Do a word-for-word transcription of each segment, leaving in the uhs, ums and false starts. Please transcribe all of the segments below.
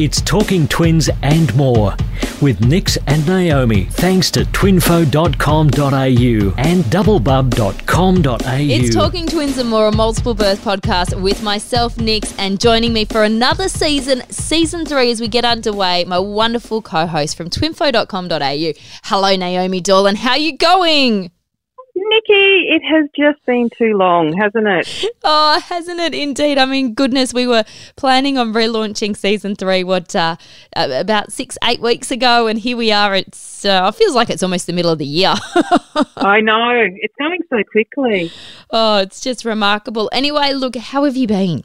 It's Talking Twins and more with Nix and Naomi, thanks to twinfo dot com dot a u and double bub dot com dot a u. It's Talking Twins and More, a multiple birth podcast with myself, Nix, and joining me for another season, season three, as we get underway, my wonderful co-host from twinfo dot com dot a u. Hello, Naomi Dolan. How are you going? Nikki, it has just been too long, hasn't it? Oh, hasn't it indeed? I mean, goodness, we were planning on relaunching season three, what, uh, about six, eight weeks ago, and here we are. It's uh, feels like it's almost the middle of the year. I know. It's going so quickly. Oh, it's just remarkable. Anyway, look, how have you been?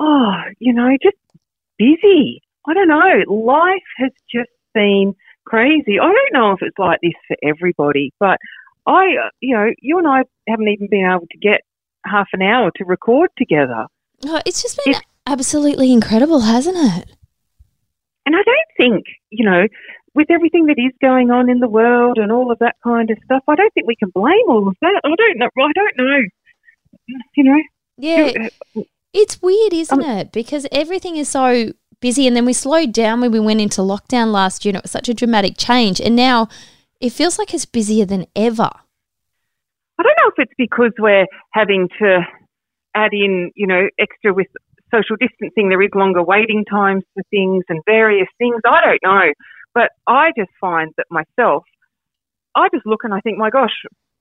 Oh, you know, just busy. I don't know. Life has just been crazy. I don't know if it's like this for everybody, but I, you know, you and I haven't even been able to get half an hour to record together. Oh, it's just been it's, absolutely incredible, hasn't it? And I don't think, you know, with everything that is going on in the world and all of that kind of stuff, I don't think we can blame all of that. I don't know. I don't know. You know? Yeah. It's weird, isn't um, it? Because everything is so busy, and then we slowed down when we went into lockdown last year, and it was such a dramatic change. And now it feels like it's busier than ever. I don't know if it's because we're having to add in, you know, extra with social distancing. There is longer waiting times for things and various things. I don't know. But I just find that myself, I just look and I think, my gosh,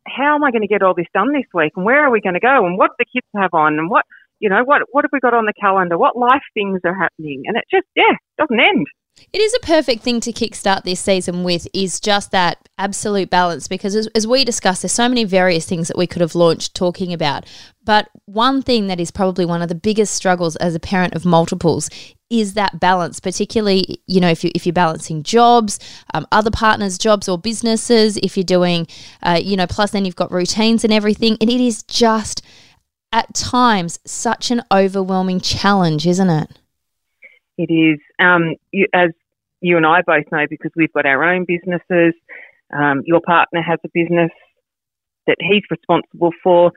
how am I going to get all this done this week? And where are we going to go? And what do the kids have on? And what, you know, what, what have we got on the calendar? What life things are happening? And it just, yeah, doesn't end. It is a perfect thing to kickstart this season with, is just that absolute balance, because as, as we discussed, there's so many various things that we could have launched talking about. But one thing that is probably one of the biggest struggles as a parent of multiples is that balance, particularly, you know, if, you, if you're balancing jobs, um, other partners' jobs or businesses, if you're doing, uh, you know, plus then you've got routines and everything. And it is just at times such an overwhelming challenge, isn't it? It is, um, you, as you and I both know, because we've got our own businesses. Um, your partner has a business that he's responsible for.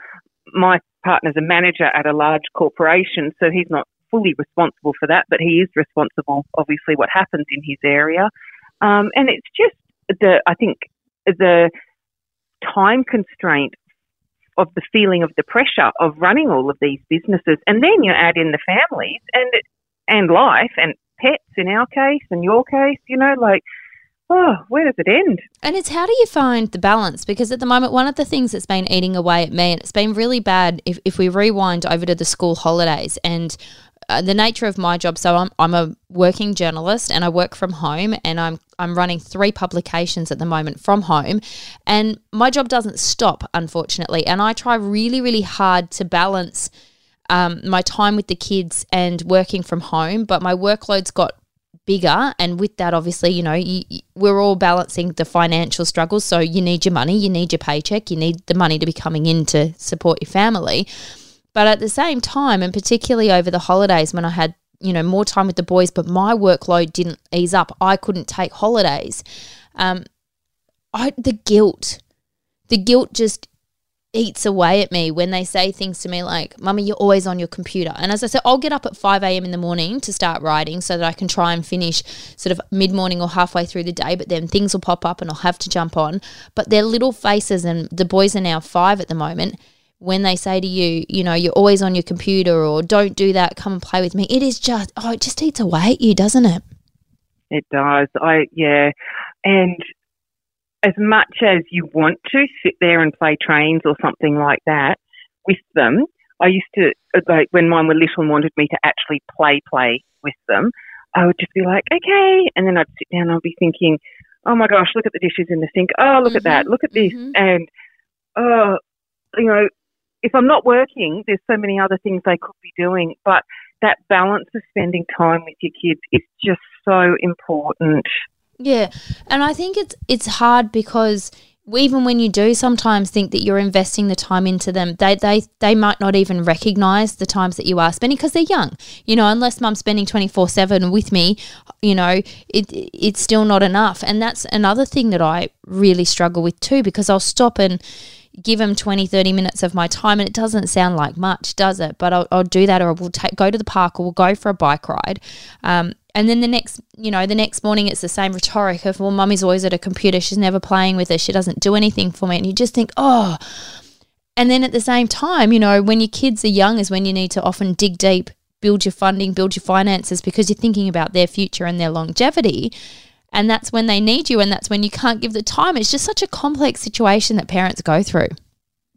My partner's a manager at a large corporation, so he's not fully responsible for that, but he is responsible, obviously, what happens in his area. Um, and it's just, the I think, the time constraint of the feeling of the pressure of running all of these businesses. And then you add in the families and it, and life and pets in our case and your case, you know, like, oh, where does it end? And it's how do you find the balance? Because at the moment, one of the things that's been eating away at me, and it's been really bad if, if we rewind over to the school holidays and uh, the nature of my job. So I'm I'm a working journalist and I work from home, and I'm I'm running three publications at the moment from home, and my job doesn't stop, unfortunately. And I try really, really hard to balance Um, my time with the kids and working from home, but my workload's got bigger, and with that, obviously, you know, you, you, we're all balancing the financial struggles. So you need your money, you need your paycheck, you need the money to be coming in to support your family. But at the same time, and particularly over the holidays when I had, you know, more time with the boys, but my workload didn't ease up, I couldn't take holidays. Um, I, the guilt, the guilt just eats away at me when they say things to me like, Mummy, you're always on your computer. And as I said, I'll get up at five a.m. in the morning to start writing so that I can try and finish sort of mid-morning or halfway through the day, but then things will pop up and I'll have to jump on. But their little faces, and the boys are now five at the moment, when they say to you, you know, you're always on your computer, or don't do that, come and play with me, it is just, oh, it just eats away at you, doesn't it? It does. I, yeah. And as much as you want to sit there and play trains or something like that with them, I used to, like when mine were little and wanted me to actually play play with them, I would just be like, okay. And then I'd sit down and I'd be thinking, oh my gosh, look at the dishes in the sink. Oh, look mm-hmm. at that. Look at this. Mm-hmm. And, uh, you know, if I'm not working, there's so many other things they could be doing. But that balance of spending time with your kids is just so important. Yeah, and I think it's it's hard because even when you do sometimes think that you're investing the time into them, they they, they might not even recognise the times that you are spending because they're young. You know, unless Mum's spending twenty-four seven with me, you know, it it's still not enough. And that's another thing that I really struggle with too, because I'll stop and give them twenty, thirty minutes of my time, and it doesn't sound like much, does it? But I'll, I'll do that, or we'll take, go to the park, or we'll go for a bike ride. Um, And then the next, you know, the next morning it's the same rhetoric of, well, mummy's always at a computer. She's never playing with it. She doesn't do anything for me. And you just think, oh. And then at the same time, you know, when your kids are young is when you need to often dig deep, build your funding, build your finances, because you're thinking about their future and their longevity. And that's when they need you, and that's when you can't give the time. It's just such a complex situation that parents go through.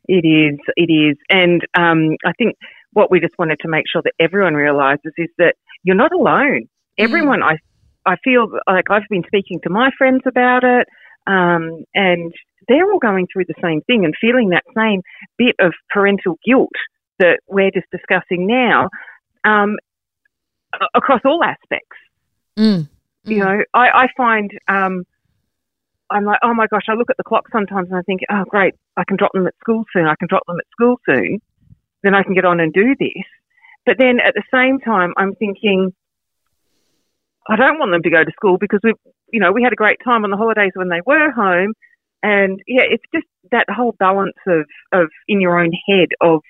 It is. It is. And um, I think what we just wanted to make sure that everyone realises is that you're not alone. Everyone, I I feel like I've been speaking to my friends about it, um, and they're all going through the same thing and feeling that same bit of parental guilt that we're just discussing now, um, across all aspects. Mm. Mm. You know, I, I find um, I'm like, oh my gosh, I look at the clock sometimes and I think, oh great, I can drop them at school soon, I can drop them at school soon, then I can get on and do this. But then at the same time, I'm thinking, I don't want them to go to school because we, you know, we had a great time on the holidays when they were home, and yeah, it's just that whole balance of, of in your own head of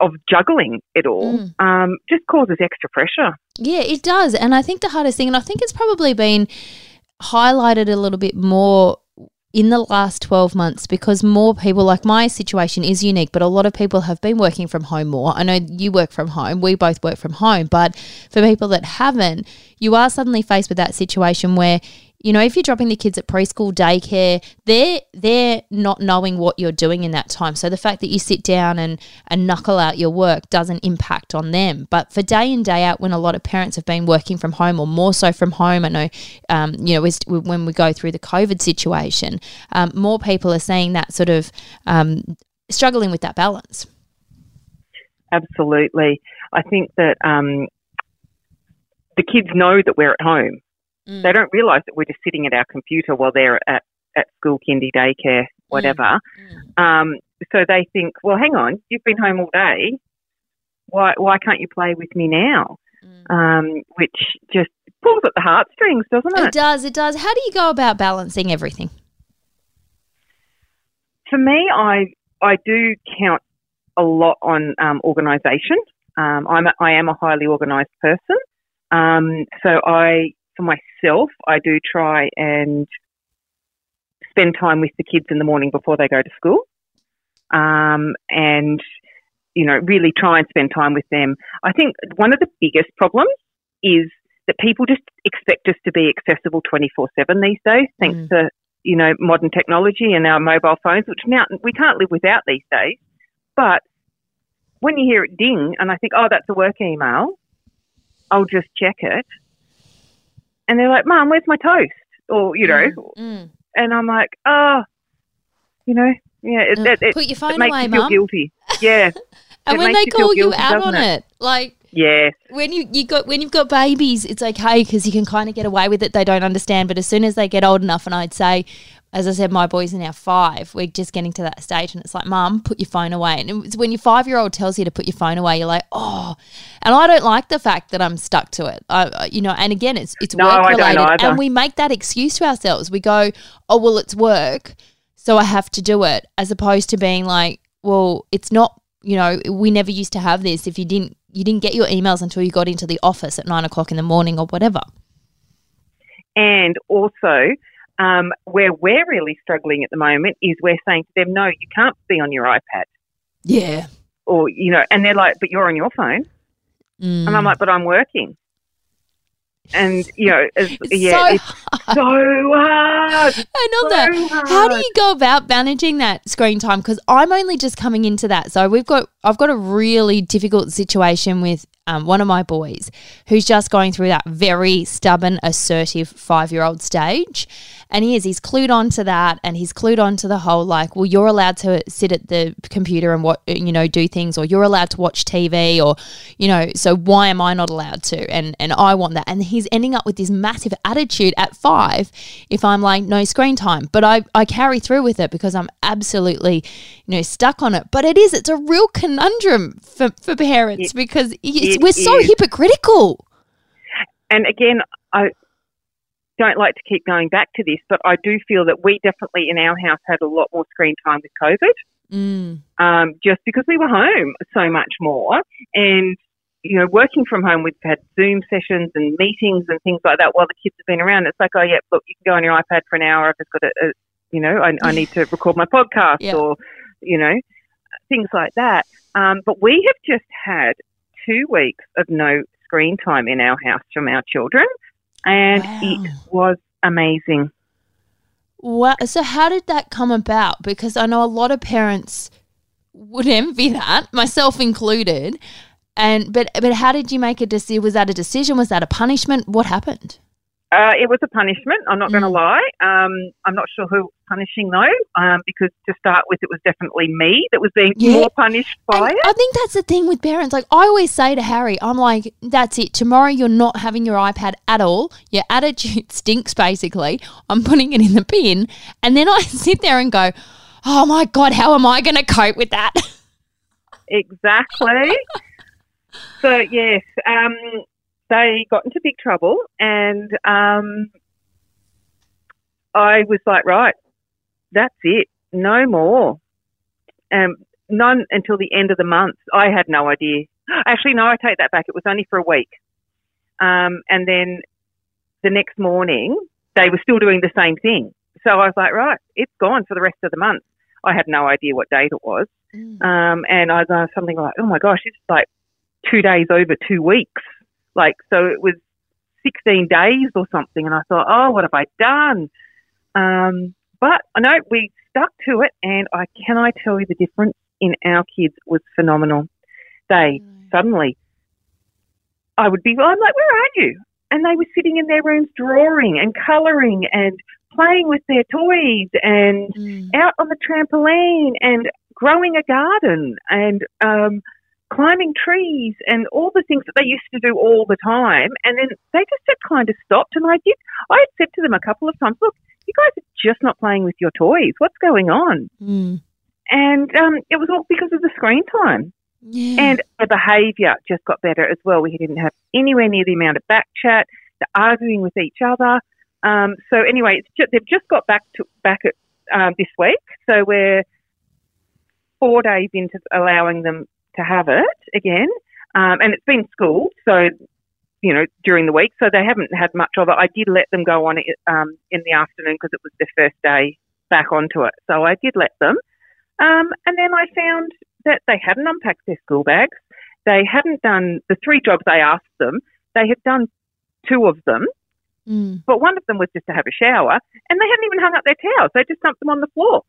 of juggling it all, mm. um, just causes extra pressure. Yeah, it does, and I think the hardest thing, and I think it's probably been highlighted a little bit more in the last twelve months, because more people, like my situation is unique, but a lot of people have been working from home more. I know you work from home, we both work from home, but for people that haven't, you are suddenly faced with that situation where, you know, if you're dropping the kids at preschool, daycare, they're, they're not knowing what you're doing in that time. So the fact that you sit down and, and knuckle out your work doesn't impact on them. But for day in, day out, when a lot of parents have been working from home or more so from home, I know, um, you know, we, when we go through the COVID situation, um, more people are seeing that sort of um, struggling with that balance. Absolutely. I think that um, the kids know that we're at home. Mm. They don't realise that we're just sitting at our computer while they're at, at school, kindy, daycare, whatever. Mm. Mm. Um, so they think, well, hang on, you've been home all day. Why why can't you play with me now? Mm. Um, which just pulls at the heartstrings, doesn't it? It does, it does. How do you go about balancing everything? For me, I I do count a lot on um, organisation. Um, I'm a, I am a highly organised person. Um, so I... For myself, I do try and spend time with the kids in the morning before they go to school, um, and, you know, really try and spend time with them. I think one of the biggest problems is that people just expect us to be accessible twenty-four seven these days, thanks mm. to, you know, modern technology and our mobile phones, which now we can't live without these days. But when you hear it ding and I think, oh, that's a work email, I'll just check it. And they're like, Mum, where's my toast? Or, you know, mm, mm. and I'm like, oh, you know, yeah. It, mm. it, it, Put your phone it makes away, you feel Mum. Guilty. Yeah. And it when they you call guilty, you out on it, it like yeah. when, you, you got, when you've got babies, it's okay because you can kind of get away with it. They don't understand. But as soon as they get old enough, and I'd say – as I said, my boys are now five. We're just getting to that stage and it's like, Mum, put your phone away. And it's when your five-year-old tells you to put your phone away, you're like, oh. And I don't like the fact that I'm stuck to it, I, you know, and again, it's it's no, work-related. And we make that excuse to ourselves. We go, oh, well, it's work, so I have to do it, as opposed to being like, well, it's not, you know, we never used to have this. If you didn't, you didn't get your emails until you got into the office at nine o'clock in the morning or whatever. And also... Um, where we're really struggling at the moment is we're saying to them, no, you can't be on your iPad. Yeah. Or, you know, and they're like, but you're on your phone. Mm. And I'm like, but I'm working. And, you know, it's, it's yeah, so it's hard. so hard. I know so that. Hard. How do you go about managing that screen time? Because I'm only just coming into that. So we've got, I've got a really difficult situation with um, one of my boys who's just going through that very stubborn, assertive five-year-old stage. And he is, he's clued on to that, and he's clued on to the whole, like, well, you're allowed to sit at the computer and, what you know, do things, or you're allowed to watch T V, or, you know, so why am I not allowed to? And, and I want that. And he's ending up with this massive attitude at five if I'm like, no screen time. But I, I carry through with it because I'm absolutely, you know, stuck on it. But it is, it's a real conundrum for, for parents it, because it's It we're so is. hypocritical. And again, I don't like to keep going back to this, but I do feel that we definitely in our house had a lot more screen time with COVID, mm. um, just because we were home so much more. And you know, working from home, we've had Zoom sessions and meetings and things like that while the kids have been around. It's like, oh, yeah, look, you can go on your iPad for an hour. I've just got to, uh, you know, I, I need to record my podcast yeah. or, you know, things like that. Um, but we have just had two weeks of no screen time in our house from our children, and wow. it was amazing. Wow. So how did that come about? Because I know a lot of parents would envy that, myself included. And but but how did you make a decision? Was that a decision? Was that a punishment? What happened? Uh, it was a punishment. I'm not mm. going to lie. Um, I'm not sure who was punishing though, um, because to start with, it was definitely me that was being yeah. more punished by and it. I think that's the thing with parents. Like I always say to Harry, I'm like, "That's it. Tomorrow you're not having your iPad at all. Your attitude stinks. Basically, I'm putting it in the bin." And then I sit there and go, "Oh my God, how am I going to cope with that?" Exactly. So, yes, um, they got into big trouble, and um, I was like, right, that's it, no more. Um, none until the end of the month. I had no idea. Actually, no, I take that back. It was only for a week. Um, and then the next morning, they were still doing the same thing. So I was like, right, it's gone for the rest of the month. I had no idea what date it was. Mm. Um, and I was something like, oh, my gosh, it's like, two days over two weeks. Like, so it was sixteen days or something. And I thought, oh, what have I done? Um, but I know we stuck to it. And I can I tell you the difference in our kids was phenomenal. They mm. suddenly, I would be, well, I'm like, where are you? And they were sitting in their rooms drawing and colouring and playing with their toys and mm. out on the trampoline and growing a garden and, um, climbing trees and all the things that they used to do all the time. And then they just had kind of stopped. And I did, I had said to them a couple of times, look, you guys are just not playing with your toys. What's going on? Mm. And um, it was all because of the screen time. Yeah. And the behaviour just got better as well. We didn't have anywhere near the amount of back chat, the arguing with each other. Um, so anyway, it's just, they've just got back to back at, um, this week. So we're four days into allowing them to have it again, um, and it's been school, so you know during the week, so they haven't had much of it. I did let them go on it, um, in the afternoon because it was their first day back onto it, so I did let them. Um, and then I found that they hadn't unpacked their school bags, they hadn't done the three jobs I asked them. They had done two of them, mm. but one of them was just to have a shower, and they hadn't even hung up their towels. They just dumped them on the floor.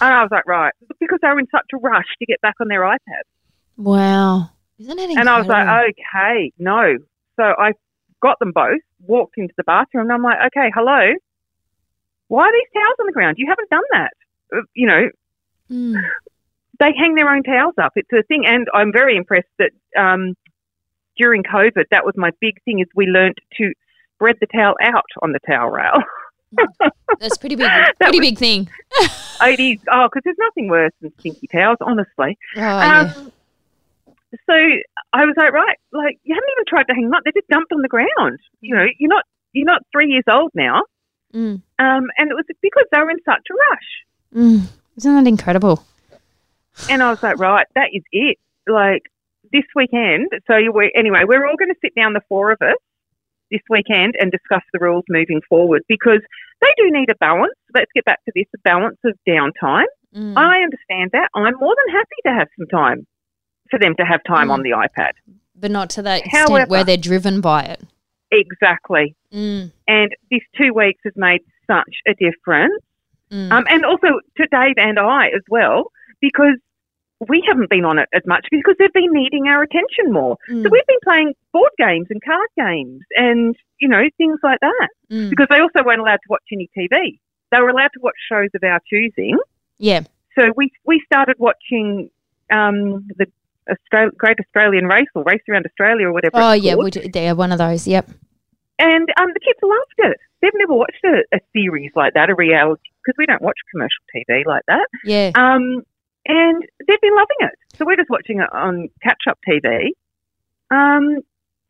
And I was like, right, because they were in such a rush to get back on their iPad. Wow. Isn't it incredible? And I was like, okay, no. So I got them both, walked into the bathroom, and I'm like, okay, hello, why are these towels on the ground? You haven't done that. You know, mm. they hang their own towels up. It's a thing. And I'm very impressed that um, during COVID, that was my big thing, is we learnt to spread the towel out on the towel rail. That's pretty big. Pretty big thing. It is. Oh, because there's nothing worse than stinky towels, honestly. Oh, um, yeah. So I was like, right, like you haven't even tried to hang them up. They're just dumped on the ground. You know, you're not you're not three years old now. Mm. Um, and it was because they were in such a rush. Mm. Isn't that incredible? And I was like, right, that is it. Like this weekend. So you were, anyway, we're all going to sit down, the four of us, this weekend and discuss the rules moving forward, because they do need a balance. Let's get back to this, a balance of downtime. Mm. I understand that. I'm more than happy to have some time for them to have time mm. on the iPad. But not to that extent However, where they're driven by it. Exactly. Mm. And this two weeks has made such a difference. Mm. Um, and also to Dave and I as well, because we haven't been on it as much because they've been needing our attention more. Mm. So we've been playing board games and card games and, you know, things like that. Mm. Because they also weren't allowed to watch any T V. They were allowed to watch shows of our choosing. Yeah. So we we started watching um, the Australia, Great Australian Race or Race Around Australia or whatever oh, it's yeah, called. Oh, yeah, they're one of those, yep. And um, the kids loved it. They've never watched a, a series like that, a reality, because we don't watch commercial T V like that. Yeah. Um. And they've been loving it. So we're just watching it on catch-up T V. Um,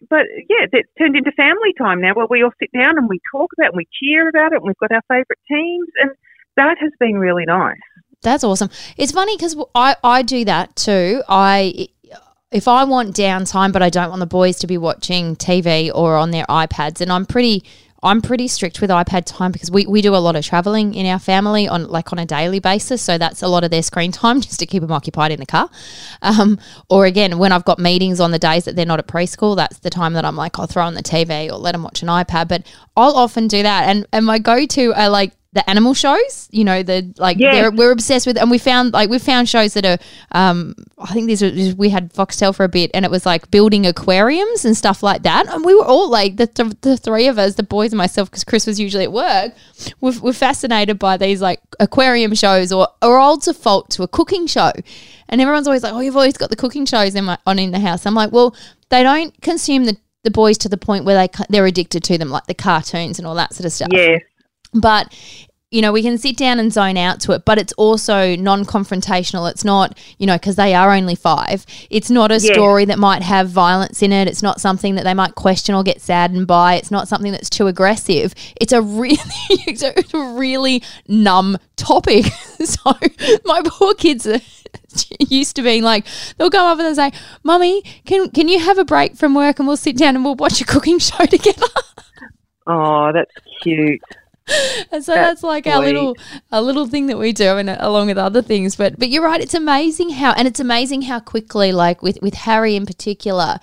but, yeah, it's turned into family time now where we all sit down and we talk about it and we cheer about it and we've got our favourite teams, and that has been really nice. That's awesome. It's funny because I, I do that too. I if I want downtime but I don't want the boys to be watching T V or on their iPads, and I'm pretty I'm pretty strict with iPad time because we, we do a lot of travelling in our family on like on a daily basis, so that's a lot of their screen time just to keep them occupied in the car. Um, or again, when I've got meetings on the days that they're not at preschool, that's the time that I'm like, I'll throw on the T V or let them watch an iPad. But I'll often do that, and, and my go-to are like the animal shows, you know, the like yes. they're, we're obsessed with, and we found like we found shows that are, um, I think these are, we had Foxtel for a bit, and it was like building aquariums and stuff like that. And we were all like the th- the three of us, the boys and myself, because Chris was usually at work. We're, we're fascinated by these like aquarium shows, or or old default to a cooking show, and everyone's always like, oh, you've always got the cooking shows in my, on in the house. I'm like, well, they don't consume the the boys to the point where they they're addicted to them, like the cartoons and all that sort of stuff. Yeah. But, you know, we can sit down and zone out to it, but it's also non-confrontational. It's not, you know, because they are only five. It's not a yeah. story that might have violence in it. It's not something that they might question or get saddened by. It's not something that's too aggressive. It's a really, it's a really numb topic. So my poor kids are used to being like, they'll come up and they'll say, Mummy, can, can you have a break from work and we'll sit down and we'll watch a cooking show together? Oh, that's cute. And so that's, that's like sweet. our little a little thing that we do, and along with other things. But but you're right, it's amazing how and it's amazing how quickly, like with, with Harry in particular,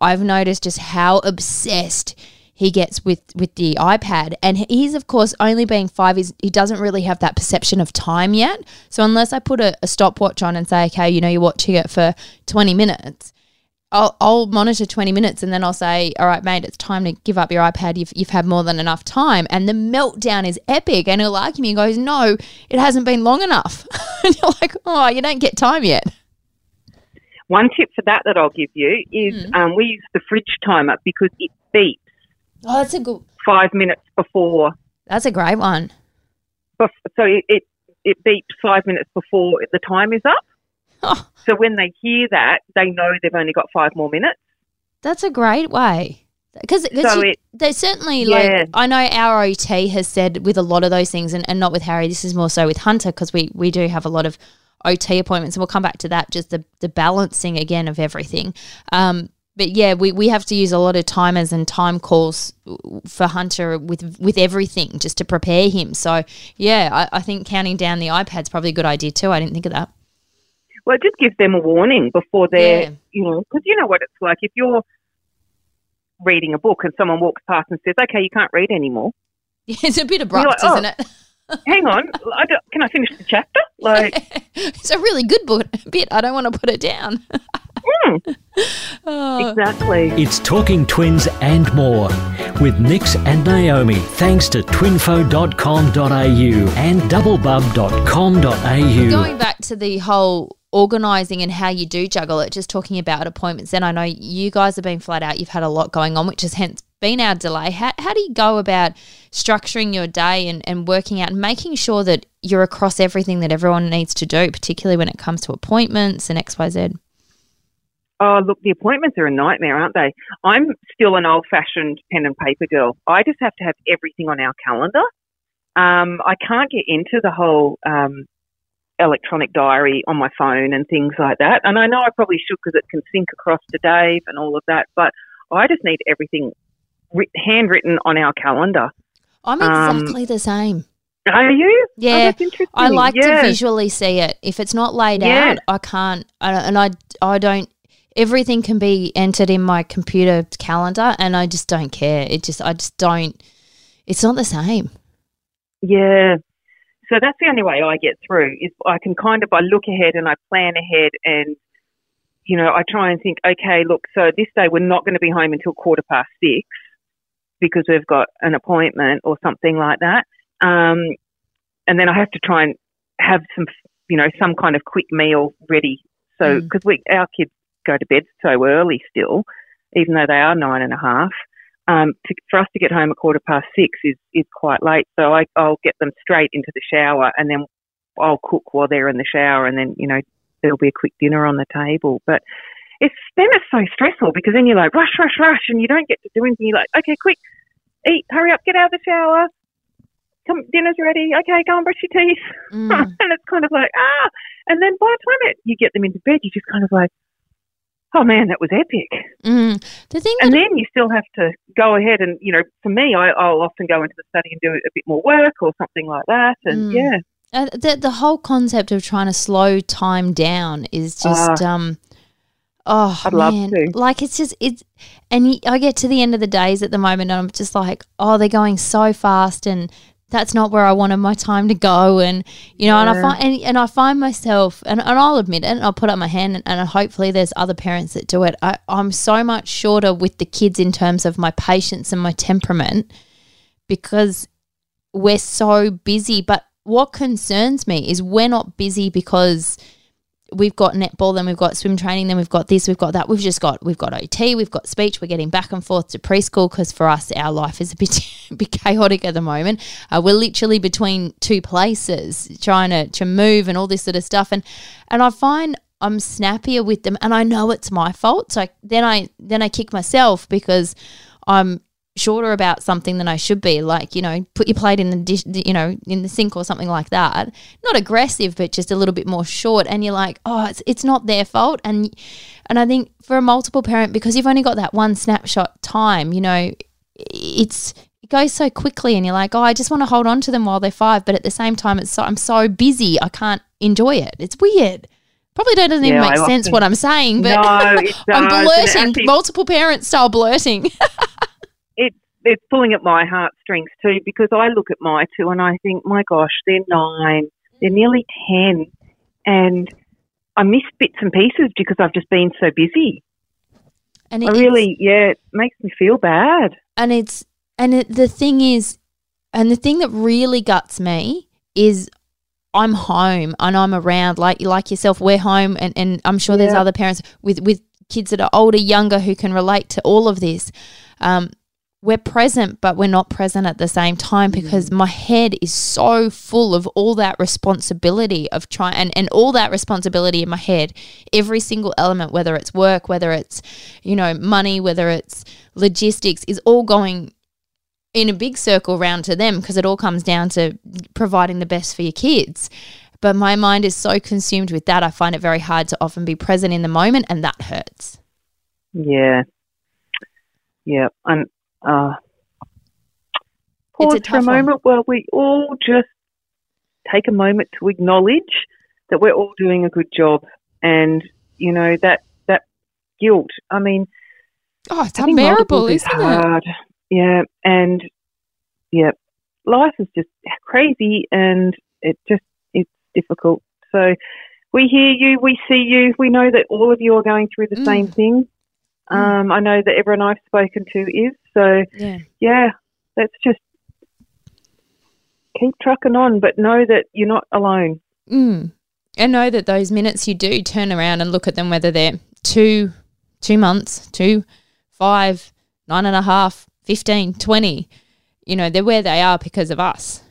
I've noticed just how obsessed he gets with, with the iPad. And he's, of course, only being five, he's, he doesn't really have that perception of time yet. So unless I put a, a stopwatch on and say, okay, you know, you're watching it for twenty minutes, I'll, I'll monitor twenty minutes, and then I'll say, all right, mate, it's time to give up your iPad. You've, you've had more than enough time. And the meltdown is epic. And he'll argue me and goes, no, it hasn't been long enough. And you're like, oh, you don't get time yet. One tip for that that I'll give you is mm. um, we use the fridge timer because it beeps. Oh, that's a good five minutes before. That's a great one. Bef- so it, it, it beeps five minutes before the time is up. Oh. So when they hear that, they know they've only got five more minutes. That's a great way. Because so they certainly, yeah. like, I know our O T has said with a lot of those things, and, and not with Harry, this is more so with Hunter, because we, we do have a lot of O T appointments, and we'll come back to that, just the, the balancing again of everything. Um, but, yeah, we, we have to use a lot of timers and time calls for Hunter with with everything just to prepare him. So, yeah, I, I think counting down the iPad's probably a good idea too. I didn't think of that. Well, just give them a warning before they're, yeah. you know, because you know what it's like. If you're reading a book and someone walks past and says, okay, you can't read anymore. Yeah, it's a bit abrupt, like, oh, isn't it? Hang on. I don't, can I finish the chapter? Like, it's a really good book, bit. I don't want to put it down. mm. oh. Exactly. It's Talking Twins and More with Nix and Naomi, thanks to twinfo dot com dot a u and double bub dot com dot a u. Going back to the whole organising and how you do juggle it, just talking about appointments, and I know you guys have been flat out, you've had a lot going on, which has hence been our delay. How, how do you go about structuring your day and, and working out and making sure that you're across everything that everyone needs to do, particularly when it comes to appointments and X Y Z? Oh, look, the appointments are a nightmare, aren't they? I'm still an old-fashioned pen and paper girl. I just have to have everything on our calendar. Um, I can't get into the whole um, electronic diary on my phone and things like that. And I know I probably should, because it can sync across to Dave and all of that, but I just need everything writ- handwritten on our calendar. I'm exactly um, the same. Are you? Yeah, oh, I like yeah. to visually see it. If it's not laid yeah. out, I can't, I, and I, I don't. Everything can be entered in my computer calendar, and I just don't care. It just, I just don't, it's not the same. Yeah. So that's the only way I get through, is I can kind of, I look ahead and I plan ahead, and, you know, I try and think, okay, look, so this day we're not going to be home until quarter past six because we've got an appointment or something like that. Um, and then I have to try and have some, you know, some kind of quick meal ready. So, because mm. we, our kids, go to bed so early still, even though they are nine and a half. Um, to, for us to get home at quarter past six is, is quite late. So I, I'll get them straight into the shower, and then I'll cook while they're in the shower, and then, you know, there'll be a quick dinner on the table. But it's then it's so stressful, because then you're like, rush, rush, rush, and you don't get to do anything. You're like, okay, quick, eat, hurry up, get out of the shower, come, dinner's ready, okay, go and brush your teeth. Mm. And it's kind of like, ah. And then by the time it, you get them into bed, you're just kind of like, oh, man, that was epic. Mm. The thing and that then you still have to go ahead and, you know, for me, I, I'll often go into the study and do a bit more work or something like that. And, mm. yeah. Uh, the, the whole concept of trying to slow time down is just, uh, um, oh, I'd man. love to. Like it's just, it's, and I get to the end of the days at the moment and I'm just like, oh, they're going so fast and that's not where I wanted my time to go. And, you know, yeah. and I find, and, and I find myself, and, and I'll admit it, and I'll put up my hand and, and hopefully there's other parents that do it. I, I'm so much shorter with the kids in terms of my patience and my temperament because we're so busy. But what concerns me is we're not busy because we've got netball, then we've got swim training, then we've got this, we've got that. We've just got, we've got O T, we've got speech. We're getting back and forth to preschool because for us, our life is a bit, a bit chaotic at the moment. Uh, we're literally between two places trying to, to move and all this sort of stuff. And, and I find I'm snappier with them and I know it's my fault. So I, then I, then I kick myself because I'm shorter about something than I should be, like, you know, put your plate in the dish, you know, in the sink or something like that. Not aggressive, but just a little bit more short. And you're like, oh, it's it's not their fault. And and I think for a multiple parent, because you've only got that one snapshot time, you know, it's it goes so quickly and you're like, oh, I just want to hold on to them while they're five. But at the same time, it's so, I'm so busy, I can't enjoy it. It's weird. Probably doesn't even yeah, make I sense often, what I'm saying, but no, it does. I'm blurting, actually, multiple parent style blurting. It's pulling at my heartstrings too because I look at my two and I think, my gosh, they're nine, they're nearly ten, and I miss bits and pieces because I've just been so busy. And it I really, yeah, it makes me feel bad. And it's and it, the thing is, and the thing that really guts me is I'm home and I'm around like like yourself. We're home, and, and I'm sure yeah. there's other parents with with kids that are older, younger who can relate to all of this. Um, We're present, but we're not present at the same time because my head is so full of all that responsibility of trying and, and all that responsibility in my head, every single element, whether it's work, whether it's, you know, money, whether it's logistics, is all going in a big circle round to them because it all comes down to providing the best for your kids. But my mind is so consumed with that, I find it very hard to often be present in the moment, and that hurts. Yeah. Yeah. I'm Uh, pause for a moment while we all just take a moment to acknowledge that we're all doing a good job, and you know that that guilt. I mean, oh, it's unbearable, isn't it? Yeah, and yeah, life is just crazy, and it just it's difficult. So we hear you, we see you, we know that all of you are going through the mm. same thing. Um, I know that everyone I've spoken to is. So, yeah. yeah, let's just keep trucking on, but know that you're not alone. Mm. And know that those minutes you do turn around and look at them, whether they're two, two months, two, five, nine and a half, fifteen, twenty, you know, they're where they are because of us.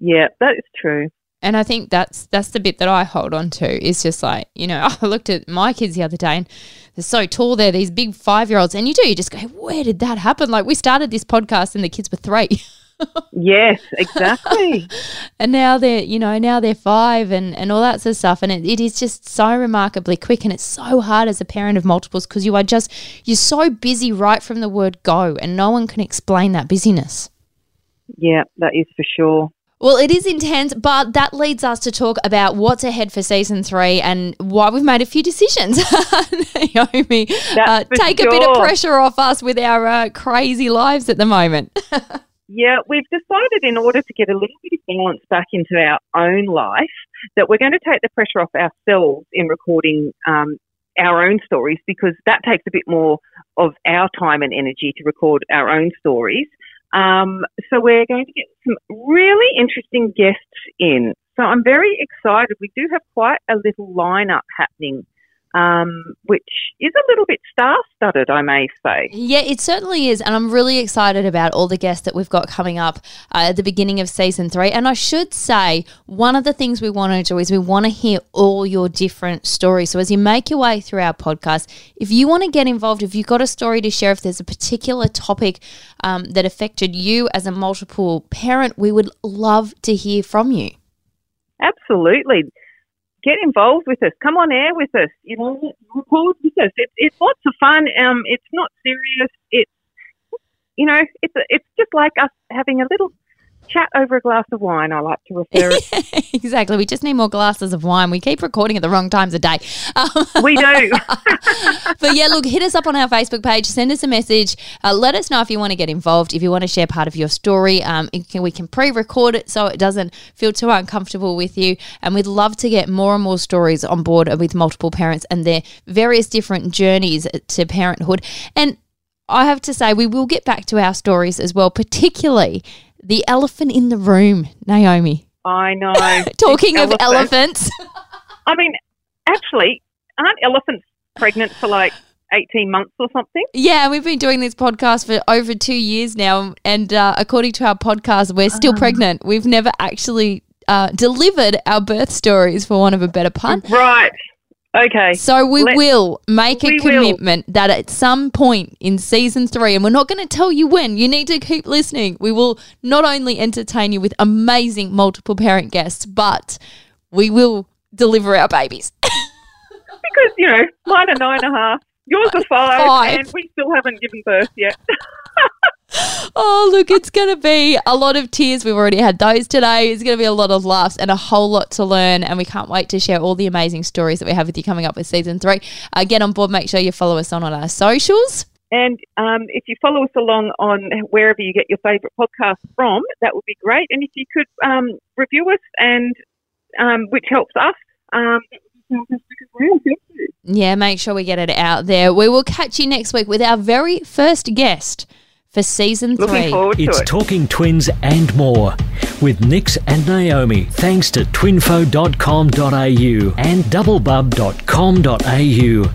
Yeah, that is true. And I think that's that's the bit that I hold on to is just like, you know, I looked at my kids the other day and they're so tall. They're these big five-year-olds. And you do, you just go, where did that happen? Like we started this podcast and the kids were three. Yes, exactly. And now they're, you know, now they're five and, and all that sort of stuff. And it, it is just so remarkably quick, and it's so hard as a parent of multiples because you are just, you're so busy right from the word go, and no one can explain that busyness. Yeah, that is for sure. Well, it is intense, but that leads us to talk about what's ahead for season three and why we've made a few decisions. Naomi, uh, take sure. a bit of pressure off us with our uh, crazy lives at the moment. Yeah, we've decided in order to get a little bit of balance back into our own life that we're going to take the pressure off ourselves in recording um, our own stories, because that takes a bit more of our time and energy to record our own stories. Um, so we're going to get some really interesting guests in. So I'm very excited. We do have quite a little lineup happening, um, which is a little bit star-studded, I may say. Yeah, it certainly is. And I'm really excited about all the guests that we've got coming up uh, at the beginning of season three. And I should say, one of the things we want to do is we want to hear all your different stories. So as you make your way through our podcast, if you want to get involved, if you've got a story to share, if there's a particular topic Um, that affected you as a multiple parent, we would love to hear from you. Absolutely. get involved with us. Come on air with us. You know, record with us. It, it's lots of fun. Um, it's not serious. It's you know, it's a, it's just like us having a little chat over a glass of wine, I like to refer it. Exactly. We just need more glasses of wine. We keep recording at the wrong times of day. Um, we do. But, yeah, look, hit us up on our Facebook page. Send us a message. Uh, let us know if you want to get involved, if you want to share part of your story. Um, it can, we can pre-record it so it doesn't feel too uncomfortable with you. And we'd love to get more and more stories on board with multiple parents and their various different journeys to parenthood. And I have to say, we will get back to our stories as well, particularly the elephant in the room, Naomi. I know. Talking of elephants. I mean, actually, aren't elephants pregnant for like eighteen months or something? Yeah, we've been doing this podcast for over two years now, and uh, according to our podcast, we're still um, pregnant. We've never actually uh, delivered our birth stories, for want of a better pun. Right. Okay. So we Let's, will make a commitment will. that at some point in season three, and we're not going to tell you when, you need to keep listening. We will not only entertain you with amazing multiple parent guests, but we will deliver our babies. Because, you know, mine are nine and a half, yours are five, five. and we still haven't given birth yet. Oh, look, it's going to be a lot of tears. We've already had those today. It's going to be a lot of laughs and a whole lot to learn, and we can't wait to share all the amazing stories that we have with you coming up with season three. Uh, get on board. Make sure you follow us on, on our socials. And um, if you follow us along on wherever you get your favourite podcast from, that would be great. And if you could um, review us, and um, which helps us, um, yeah, make sure we get it out there. We will catch you next week with our very first guest for season three. It's it. Talking Twins and More with Nix and Naomi. Thanks to twinfo dot com dot a u and double bub dot com dot a u.